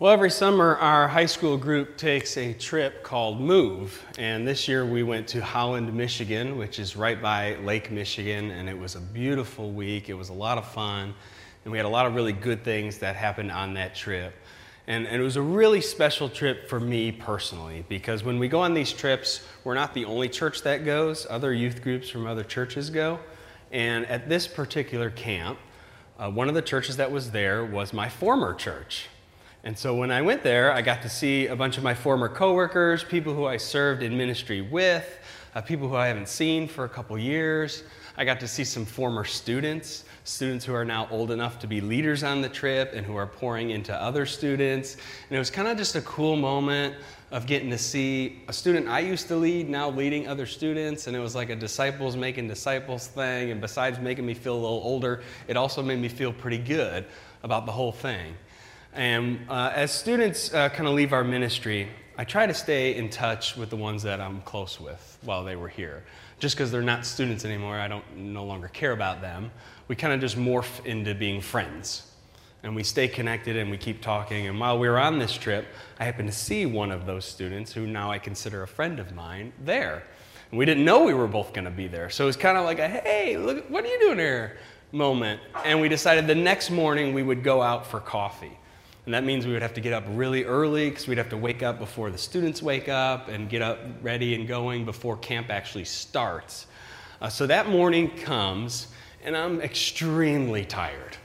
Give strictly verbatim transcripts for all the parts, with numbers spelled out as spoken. Well, every summer our high school group takes a trip called MOVE, and this year we went to Holland, Michigan, which is right by Lake Michigan, and it was a beautiful week. It was a lot of fun, and we had a lot of really good things that happened on that trip. And, and it was a really special trip for me personally, because when we go on these trips, we're not the only church that goes. Other youth groups from other churches go, and at this particular camp, uh, one of the churches that was there was my former church. And so when I went there, I got to see a bunch of my former coworkers, people who I served in ministry with, uh, people who I haven't seen for a couple years. I got to see some former students, students who are now old enough to be leaders on the trip and who are pouring into other students. And it was kind of just a cool moment of getting to see a student I used to lead now leading other students. And it was like a disciples making disciples thing. And besides making me feel a little older, it also made me feel pretty good about the whole thing. And uh, as students uh, kind of leave our ministry, I try to stay in touch with the ones that I'm close with while they were here. Just because they're not students anymore, I don't no longer care about them. We kind of just morph into being friends. And we stay connected and we keep talking. And while we were on this trip, I happened to see one of those students who now I consider a friend of mine there. And we didn't know we were both going to be there. So it was kind of like a, hey, look, what are you doing here moment. And we decided the next morning we would go out for coffee. And that means we would have to get up really early because we'd have to wake up before the students wake up and get up ready and going before camp actually starts. Uh, so that morning comes, and I'm extremely tired.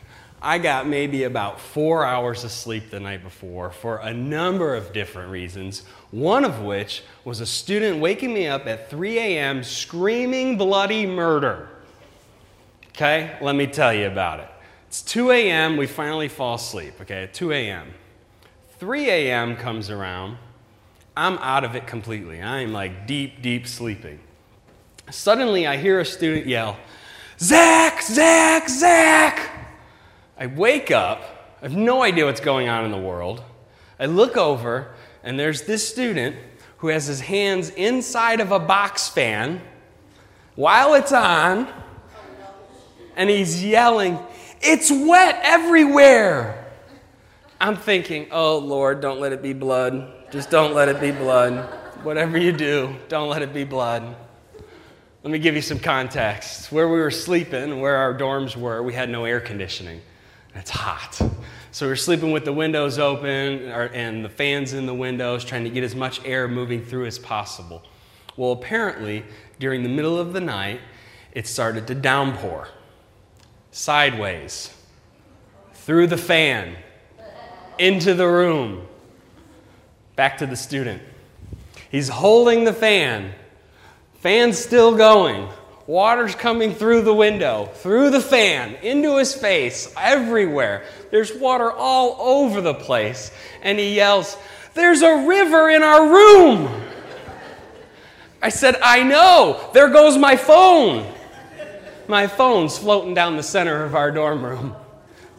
I got maybe about four hours of sleep the night before for a number of different reasons, one of which was a student waking me up at three a.m. screaming bloody murder. Okay, let me tell you about it. It's two a.m. We finally fall asleep, okay, at two a.m. three a.m. comes around. I'm out of it completely. I'm like deep, deep sleeping. Suddenly, I hear a student yell, Zach, Zach, Zach. I wake up. I have no idea what's going on in the world. I look over, and there's this student who has his hands inside of a box fan while it's on, and he's yelling, it's wet everywhere. I'm thinking, oh, Lord, don't let it be blood. Just don't let it be blood. Whatever you do, don't let it be blood. Let me give you some context. Where we were sleeping, where our dorms were, we had no air conditioning. It's hot. So we were sleeping with the windows open and the fans in the windows, trying to get as much air moving through as possible. Well, apparently, during the middle of the night, it started to downpour. Sideways, through the fan, into the room, back to the student. He's holding the fan, fan's still going, water's coming through the window, through the fan, into his face, everywhere. There's water all over the place, and he yells, there's a river in our room. I said, I know, there goes my phone. My phone's floating down the center of our dorm room.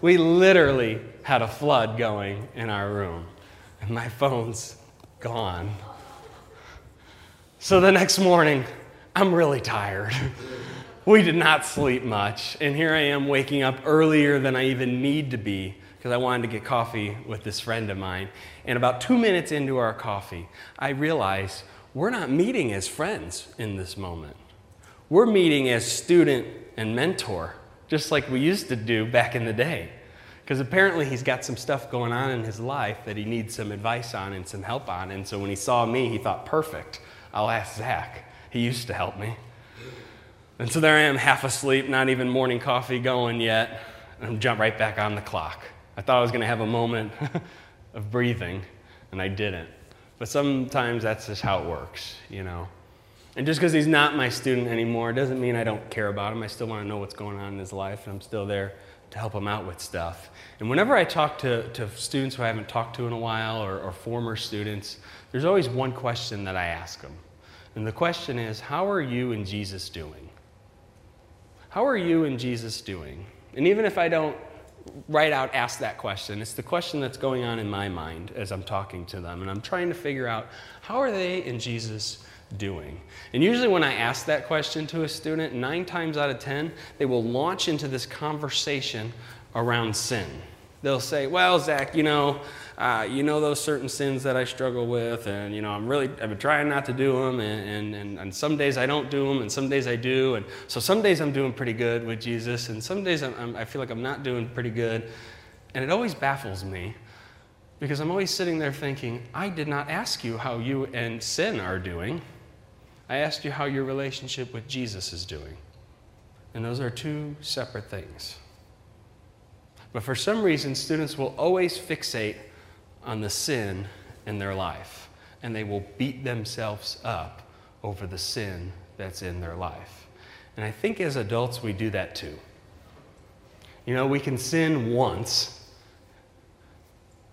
We literally had a flood going in our room, and my phone's gone. So the next morning, I'm really tired. We did not sleep much, and here I am waking up earlier than I even need to be because I wanted to get coffee with this friend of mine. And about two minutes into our coffee, I realized we're not meeting as friends in this moment. We're meeting as student and mentor, just like we used to do back in the day. Because apparently he's got some stuff going on in his life that he needs some advice on and some help on. And so when he saw me, he thought, perfect, I'll ask Zach. He used to help me. And so there I am, half asleep, not even morning coffee going yet. And I'm jumping right back on the clock. I thought I was going to have a moment of breathing, and I didn't. But sometimes that's just how it works, you know. And just because he's not my student anymore doesn't mean I don't care about him. I still want to know what's going on in his life, and I'm still there to help him out with stuff. And whenever I talk to, to students who I haven't talked to in a while or, or former students, there's always one question that I ask them. And the question is, how are you and Jesus doing? How are you and Jesus doing? And even if I don't right out ask that question, it's the question that's going on in my mind as I'm talking to them. And I'm trying to figure out, how are they and Jesus doing? And usually when I ask that question to a student, nine times out of ten, they will launch into this conversation around sin. They'll say, well, Zach, you know, uh, you know, those certain sins that I struggle with, and, you know, I'm really, I've been trying not to do them, and, and, and, and some days I don't do them, and some days I do, and so some days I'm doing pretty good with Jesus, and some days I'm, I'm, I feel like I'm not doing pretty good, and it always baffles me, because I'm always sitting there thinking, I did not ask you how you and sin are doing. I asked you how your relationship with Jesus is doing. And those are two separate things. But for some reason, students will always fixate on the sin in their life, and they will beat themselves up over the sin that's in their life. And I think as adults, we do that too. You know, we can sin once,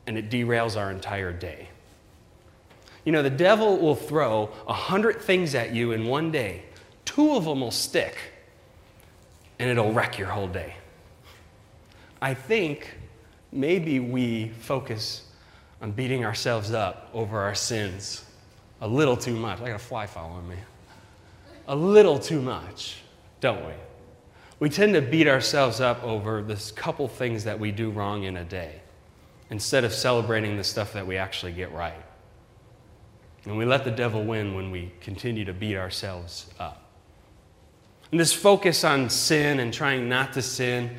and it derails our entire day. You know, the devil will throw a hundred things at you in one day. Two of them will stick, and it'll wreck your whole day. I think maybe we focus on beating ourselves up over our sins a little too much. I got a fly following me. A little too much, don't we? We tend to beat ourselves up over this couple things that we do wrong in a day, instead of celebrating the stuff that we actually get right. And we let the devil win when we continue to beat ourselves up. And this focus on sin and trying not to sin,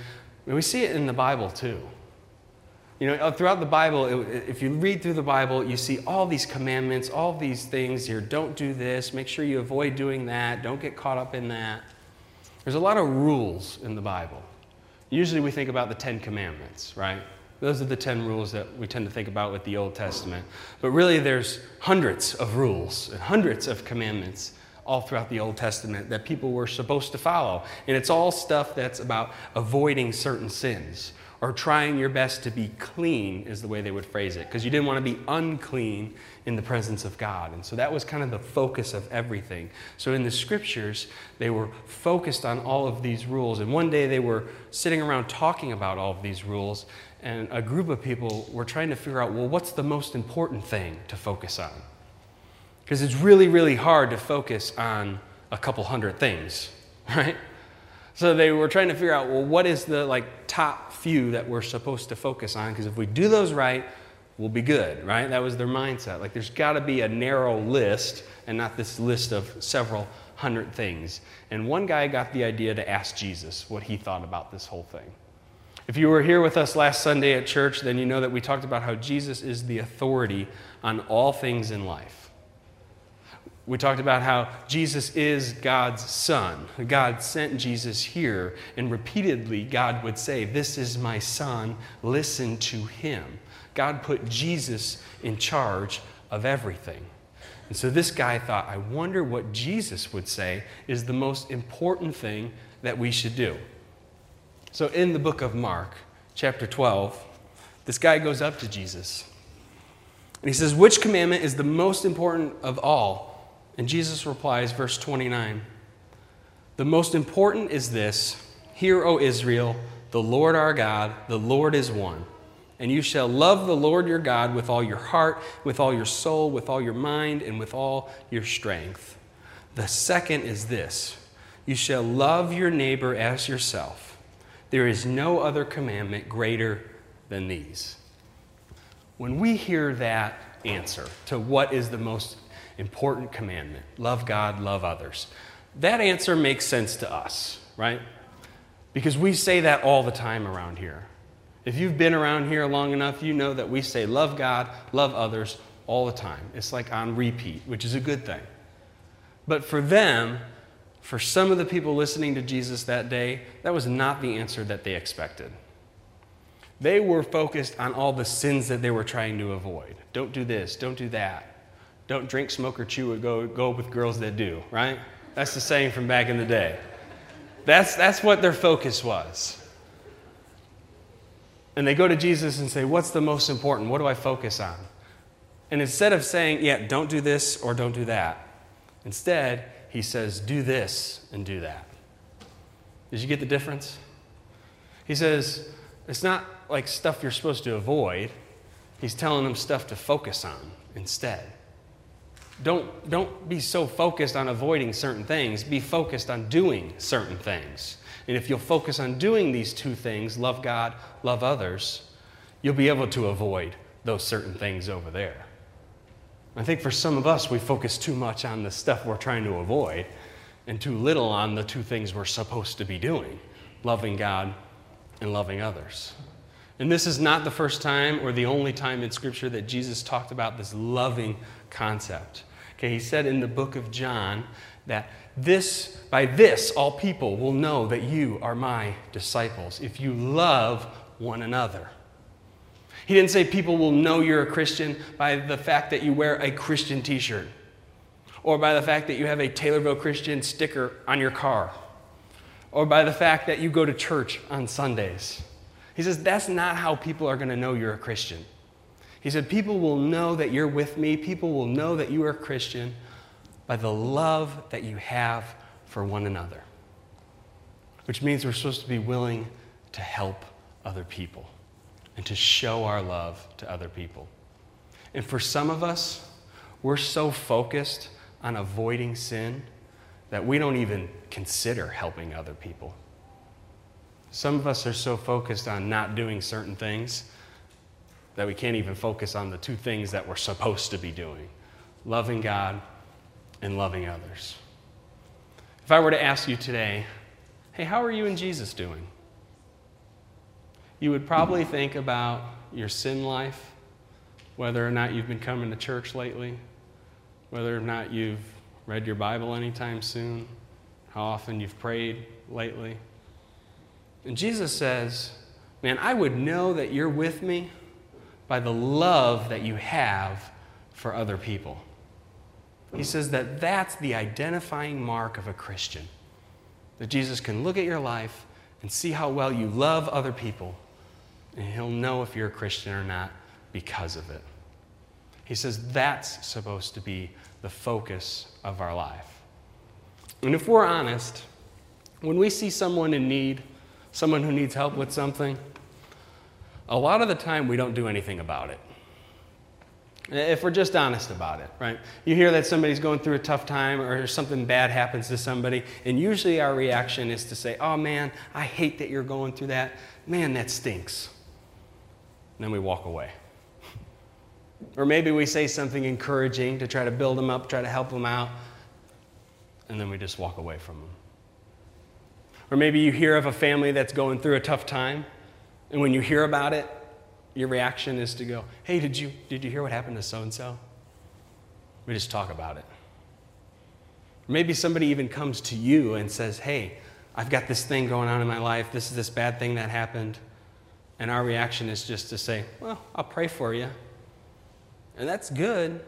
we see it in the Bible too. You know, throughout the Bible, if you read through the Bible, you see all these commandments, all these things here. Don't do this. Make sure you avoid doing that. Don't get caught up in that. There's a lot of rules in the Bible. Usually we think about the Ten Commandments, right? Those are the ten rules that we tend to think about with the Old Testament. But really there's hundreds of rules and hundreds of commandments all throughout the Old Testament that people were supposed to follow. And it's all stuff that's about avoiding certain sins or trying your best to be clean is the way they would phrase it, because you didn't want to be unclean in the presence of God. And so that was kind of the focus of everything. So in the scriptures, they were focused on all of these rules. And one day they were sitting around talking about all of these rules, and a group of people were trying to figure out, well, what's the most important thing to focus on? Because it's really, really hard to focus on a couple hundred things, right? So they were trying to figure out, well, what is the like top few that we're supposed to focus on? Because if we do those right, we'll be good, right? That was their mindset. Like, there's got to be a narrow list and not this list of several hundred things. And one guy got the idea to ask Jesus what he thought about this whole thing. If you were here with us last Sunday at church, then you know that we talked about how Jesus is the authority on all things in life. We talked about how Jesus is God's son. God sent Jesus here, and repeatedly God would say, "This is my son, listen to him." God put Jesus in charge of everything. And so this guy thought, I wonder what Jesus would say is the most important thing that we should do. So in the book of Mark, chapter twelve, this guy goes up to Jesus. And he says, which commandment is the most important of all? And Jesus replies, verse twenty-nine, the most important is this, hear, O Israel, the Lord our God, the Lord is one. And you shall love the Lord your God with all your heart, with all your soul, with all your mind, and with all your strength. The second is this, you shall love your neighbor as yourself. There is no other commandment greater than these. When we hear that answer to what is the most important commandment, love God, love others, that answer makes sense to us, right? Because we say that all the time around here. If you've been around here long enough, you know that we say love God, love others all the time. It's like on repeat, which is a good thing. But for them, for some of the people listening to Jesus that day, that was not the answer that they expected. They were focused on all the sins that they were trying to avoid. Don't do this, don't do that. Don't drink, smoke, or chew, or go, go with girls that do, right? That's the saying from back in the day. That's, that's what their focus was. And they go to Jesus and say, what's the most important? What do I focus on? And instead of saying, yeah, don't do this or don't do that, instead, he says, do this and do that. Did you get the difference? He says, it's not like stuff you're supposed to avoid. He's telling them stuff to focus on instead. Don't, don't be so focused on avoiding certain things. Be focused on doing certain things. And if you'll focus on doing these two things, love God, love others, you'll be able to avoid those certain things over there. I think for some of us, we focus too much on the stuff we're trying to avoid and too little on the two things we're supposed to be doing, loving God and loving others. And this is not the first time or the only time in Scripture that Jesus talked about this loving concept. Okay, he said in the book of John that this, by this all people will know that you are my disciples, if you love one another. He didn't say people will know you're a Christian by the fact that you wear a Christian t-shirt or by the fact that you have a Taylorville Christian sticker on your car or by the fact that you go to church on Sundays. He says that's not how people are going to know you're a Christian. He said people will know that you're with me, people will know that you are a Christian by the love that you have for one another, which means we're supposed to be willing to help other people and to show our love to other people. And for some of us, we're so focused on avoiding sin that we don't even consider helping other people. Some of us are so focused on not doing certain things that we can't even focus on the two things that we're supposed to be doing, loving God and loving others. If I were to ask you today, hey, how are you and Jesus doing? You would probably think about your sin life, whether or not you've been coming to church lately, whether or not you've read your Bible anytime soon, how often you've prayed lately. And Jesus says, man, I would know that you're with me by the love that you have for other people. He says that that's the identifying mark of a Christian, that Jesus can look at your life and see how well you love other people, and he'll know if you're a Christian or not because of it. He says that's supposed to be the focus of our life. And if we're honest, when we see someone in need, someone who needs help with something, a lot of the time we don't do anything about it. If we're just honest about it, right? You hear that somebody's going through a tough time or something bad happens to somebody, and usually our reaction is to say, oh man, I hate that you're going through that. Man, that stinks. And then we walk away. Or maybe we say something encouraging to try to build them up, try to help them out, and then we just walk away from them. Or maybe you hear of a family that's going through a tough time, and when you hear about it, your reaction is to go, hey, did you did you hear what happened to so-and-so? We just talk about it. Maybe somebody even comes to you and says, hey, I've got this thing going on in my life. This is this bad thing that happened. And our reaction is just to say, well, I'll pray for you. And that's good.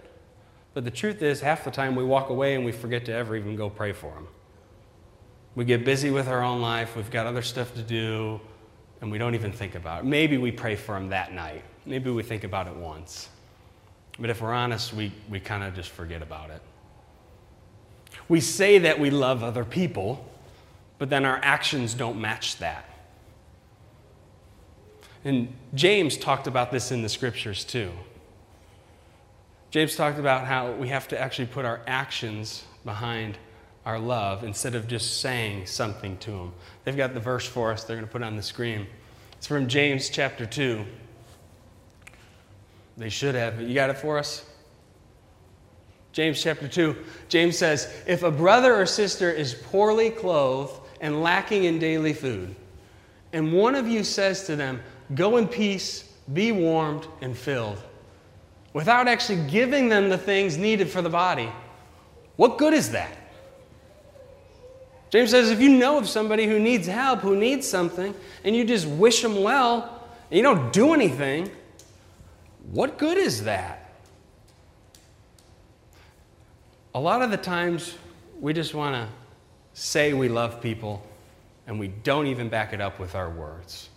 But the truth is, half the time we walk away and we forget to ever even go pray for them. We get busy with our own life. We've got other stuff to do. And we don't even think about it. Maybe we pray for them that night. Maybe we think about it once. But if we're honest, we, we kind of just forget about it. We say that we love other people, but then our actions don't match that. And James talked about this in the Scriptures too. James talked about how we have to actually put our actions behind our love, instead of just saying something to them. They've got the verse for us. They're going to put it on the screen. It's from James chapter two. They should have it. You got it for us? James chapter two. James says, if a brother or sister is poorly clothed and lacking in daily food, and one of you says to them, go in peace, be warmed and filled, without actually giving them the things needed for the body, what good is that? James says, if you know of somebody who needs help, who needs something, and you just wish them well, and you don't do anything, what good is that? A lot of the times, we just want to say we love people, and we don't even back it up with our words.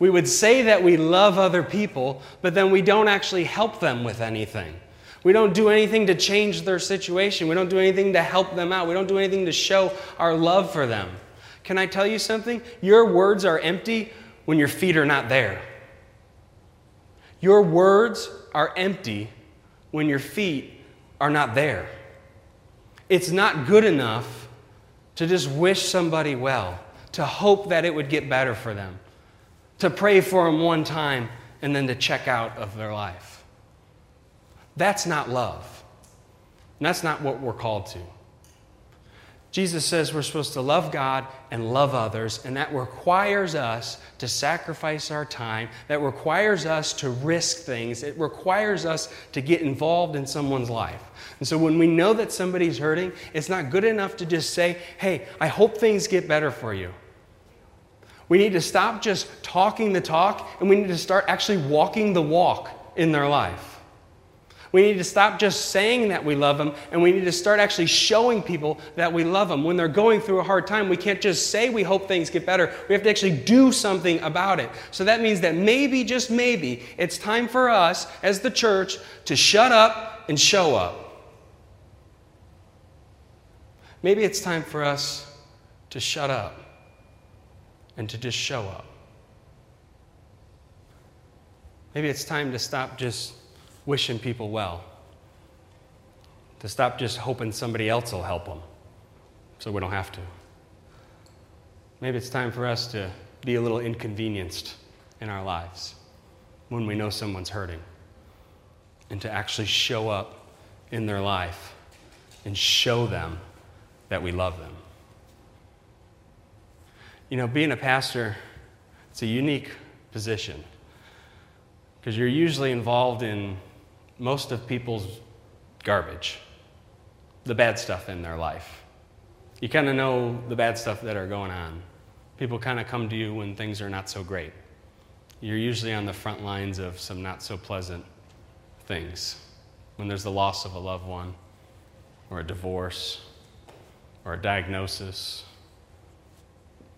We would say that we love other people, but then we don't actually help them with anything. We don't do anything to change their situation. We don't do anything to help them out. We don't do anything to show our love for them. Can I tell you something? Your words are empty when your feet are not there. Your words are empty when your feet are not there. It's not good enough to just wish somebody well, to hope that it would get better for them, to pray for them one time and then to check out of their life. That's not love. And that's not what we're called to. Jesus says we're supposed to love God and love others, and that requires us to sacrifice our time. That requires us to risk things. It requires us to get involved in someone's life. And so when we know that somebody's hurting, it's not good enough to just say, hey, I hope things get better for you. We need to stop just talking the talk, and we need to start actually walking the walk in their life. We need to stop just saying that we love them, and we need to start actually showing people that we love them. When they're going through a hard time, we can't just say we hope things get better. We have to actually do something about it. So that means that maybe, just maybe, it's time for us as the church to shut up and show up. Maybe it's time for us to shut up and to just show up. Maybe it's time to stop just wishing people well, to stop just hoping somebody else will help them so we don't have to. Maybe it's time for us to be a little inconvenienced in our lives when we know someone's hurting, and to actually show up in their life and show them that we love them. You know, being a pastor, it's a unique position because you're usually involved in most of people's garbage, the bad stuff in their life. You kind of know the bad stuff that are going on. People kind of come to you when things are not so great. You're usually on the front lines of some not so pleasant things, when there's the loss of a loved one, or a divorce, or a diagnosis,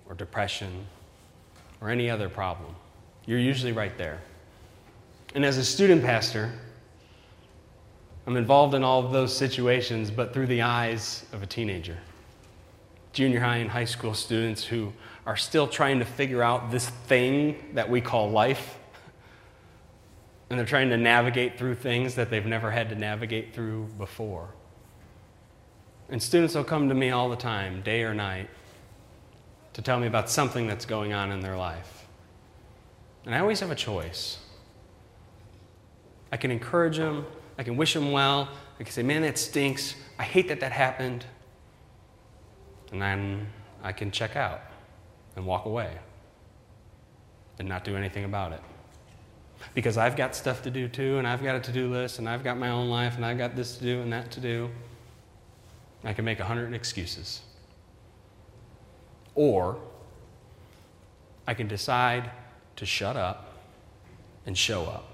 or depression, or any other problem. You're usually right there. And as a student pastor, I'm involved in all of those situations, but through the eyes of a teenager. Junior high and high school students who are still trying to figure out this thing that we call life. And they're trying to navigate through things that they've never had to navigate through before. And students will come to me all the time, day or night, to tell me about something that's going on in their life. And I always have a choice. I can encourage them. I can wish them well. I can say, man, that stinks. I hate that that happened. And then I can check out and walk away and not do anything about it. Because I've got stuff to do too, and I've got a to-do list, and I've got my own life, and I've got this to do and that to do. I can make a hundred excuses. Or I can decide to shut up and show up.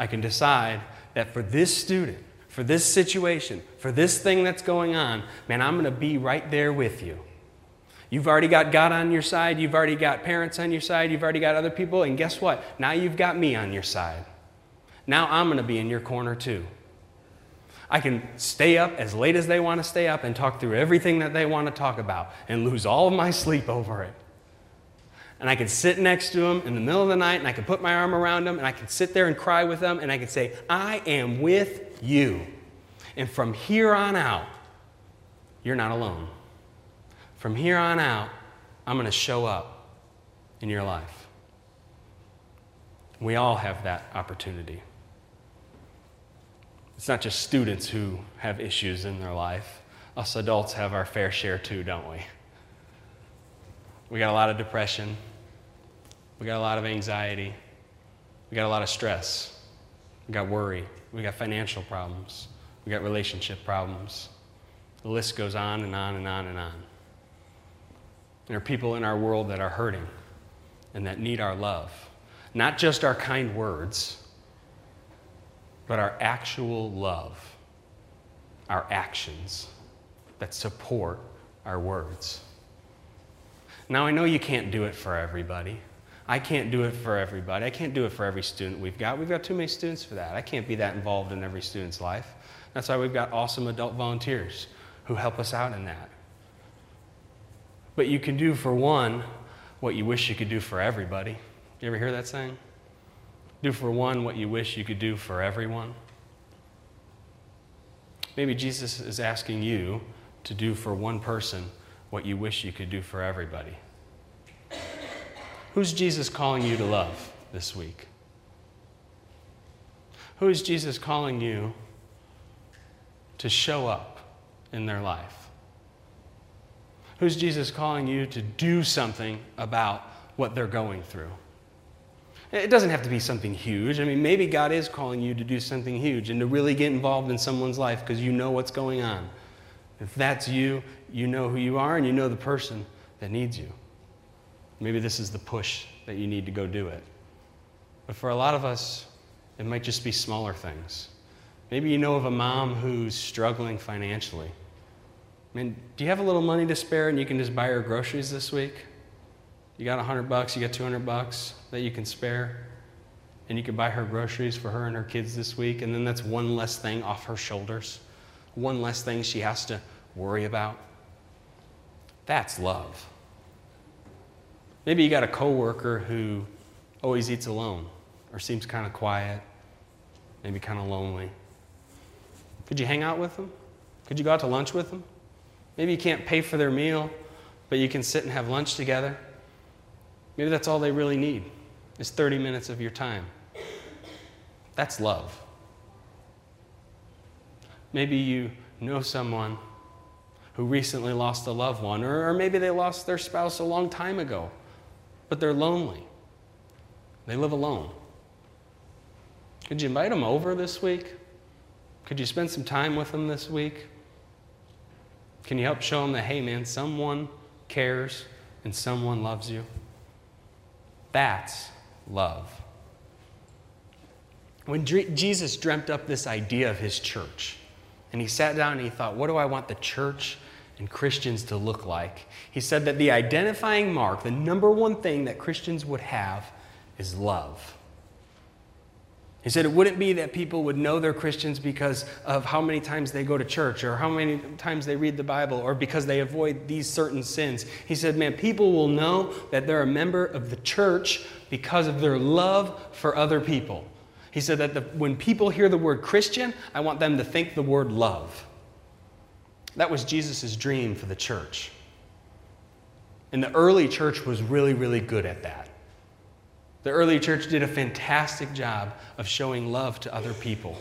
I can decide that for this student, for this situation, for this thing that's going on, man, I'm going to be right there with you. You've already got God on your side. You've already got parents on your side. You've already got other people. And guess what? Now you've got me on your side. Now I'm going to be in your corner too. I can stay up as late as they want to stay up and talk through everything that they want to talk about and lose all of my sleep over it. And I can sit next to them in the middle of the night, and I can put my arm around them, and I can sit there and cry with them, and I can say, I am with you. And from here on out, you're not alone. From here on out, I'm going to show up in your life. We all have that opportunity. It's not just students who have issues in their life. Us adults have our fair share too, don't we? We got a lot of depression. We got a lot of anxiety. We got a lot of stress. We got worry. We got financial problems. We got relationship problems. The list goes on and on and on and on. There are people in our world that are hurting and that need our love. Not just our kind words, but our actual love, our actions that support our words. Now, I know you can't do it for everybody. I can't do it for everybody. I can't do it for every student we've got. We've got too many students for that. I can't be that involved in every student's life. That's why we've got awesome adult volunteers who help us out in that. But you can do for one what you wish you could do for everybody. You ever hear that saying? Do for one what you wish you could do for everyone. Maybe Jesus is asking you to do for one person what you wish you could do for everybody. Who's Jesus calling you to love this week? Who is Jesus calling you to show up in their life? Who's Jesus calling you to do something about what they're going through? It doesn't have to be something huge. I mean, maybe God is calling you to do something huge and to really get involved in someone's life because you know what's going on. If that's you, you know who you are and you know the person that needs you. Maybe this is the push that you need to go do it. But for a lot of us, it might just be smaller things. Maybe you know of a mom who's struggling financially. I mean, do you have a little money to spare and you can just buy her groceries this week? You got a hundred bucks, you got two hundred bucks that you can spare, and you can buy her groceries for her and her kids this week, and then that's one less thing off her shoulders, one less thing she has to worry about. That's love. Maybe you got a coworker who always eats alone or seems kind of quiet, maybe kind of lonely. Could you hang out with them? Could you go out to lunch with them? Maybe you can't pay for their meal, but you can sit and have lunch together. Maybe that's all they really need is thirty minutes of your time. That's love. Maybe you know someone who recently lost a loved one, or, or maybe they lost their spouse a long time ago, but they're lonely. They live alone. Could you invite them over this week? Could you spend some time with them this week? Can you help show them that, hey man, someone cares and someone loves you? That's love. When Dr- Jesus dreamt up this idea of his church, and he sat down and he thought, what do I want the church and Christians to look like? He said that the identifying mark, the number one thing that Christians would have is love. He said it wouldn't be that people would know they're Christians because of how many times they go to church or how many times they read the Bible or because they avoid these certain sins. He said, man, people will know that they're a member of the church because of their love for other people. He said that the, when people hear the word Christian, I want them to think the word love. That was Jesus' dream for the church. And the early church was really, really good at that. The early church did a fantastic job of showing love to other people.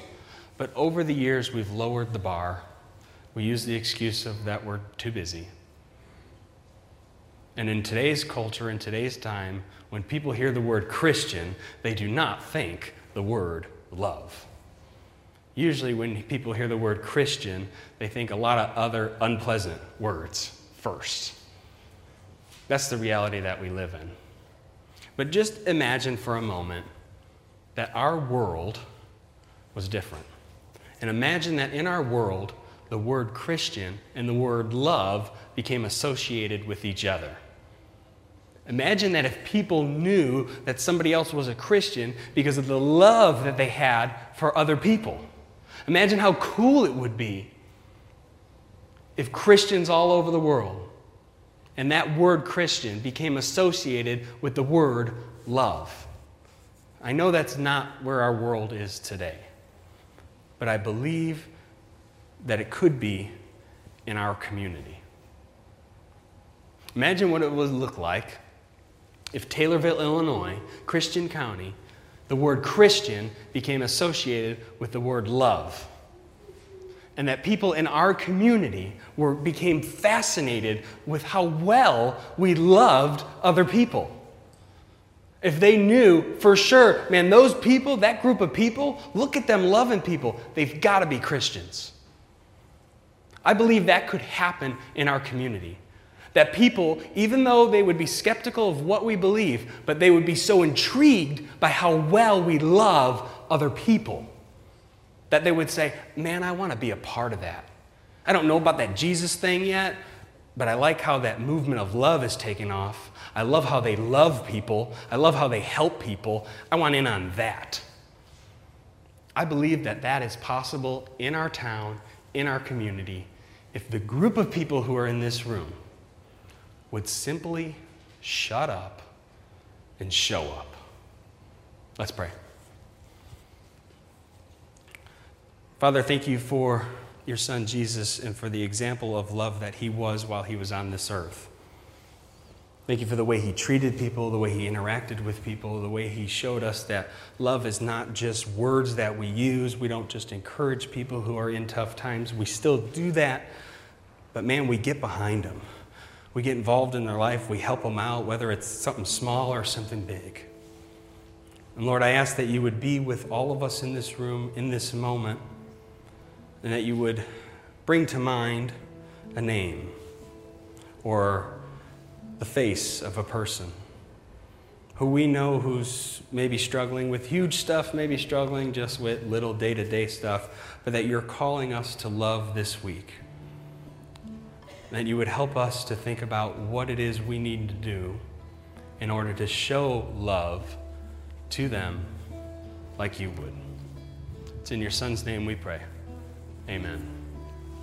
But over the years, we've lowered the bar. We use the excuse of that we're too busy. And in today's culture, in today's time, when people hear the word Christian, they do not think the word love. Usually when people hear the word Christian, they think a lot of other unpleasant words first. That's the reality that we live in. But just imagine for a moment that our world was different. And imagine that in our world, the word Christian and the word love became associated with each other. Imagine that if people knew that somebody else was a Christian because of the love that they had for other people. Imagine how cool it would be if Christians all over the world, and that word Christian became associated with the word love. I know that's not where our world is today, but I believe that it could be in our community. Imagine what it would look like if Taylorville, Illinois, Christian County, the word Christian became associated with the word love. And that people in our community were became fascinated with how well we loved other people. If they knew for sure, man, those people, that group of people, look at them loving people. They've got to be Christians. I believe that could happen in our community. That people, even though they would be skeptical of what we believe, but they would be so intrigued by how well we love other people, that they would say, man, I want to be a part of that. I don't know about that Jesus thing yet, but I like how that movement of love is taking off. I love how they love people. I love how they help people. I want in on that. I believe that that is possible in our town, in our community, if the group of people who are in this room would simply shut up and show up. Let's pray. Father, thank you for your son Jesus and for the example of love that he was while he was on this earth. Thank you for the way he treated people, the way he interacted with people, the way he showed us that love is not just words that we use. We don't just encourage people who are in tough times. We still do that, but man, we get behind them. We get involved in their life. We help them out, whether it's something small or something big. And Lord, I ask that you would be with all of us in this room in this moment, and that you would bring to mind a name or the face of a person who we know who's maybe struggling with huge stuff, maybe struggling just with little day-to-day stuff, but that you're calling us to love this week. That you would help us to think about what it is we need to do in order to show love to them like you would. It's in your Son's name we pray. Amen.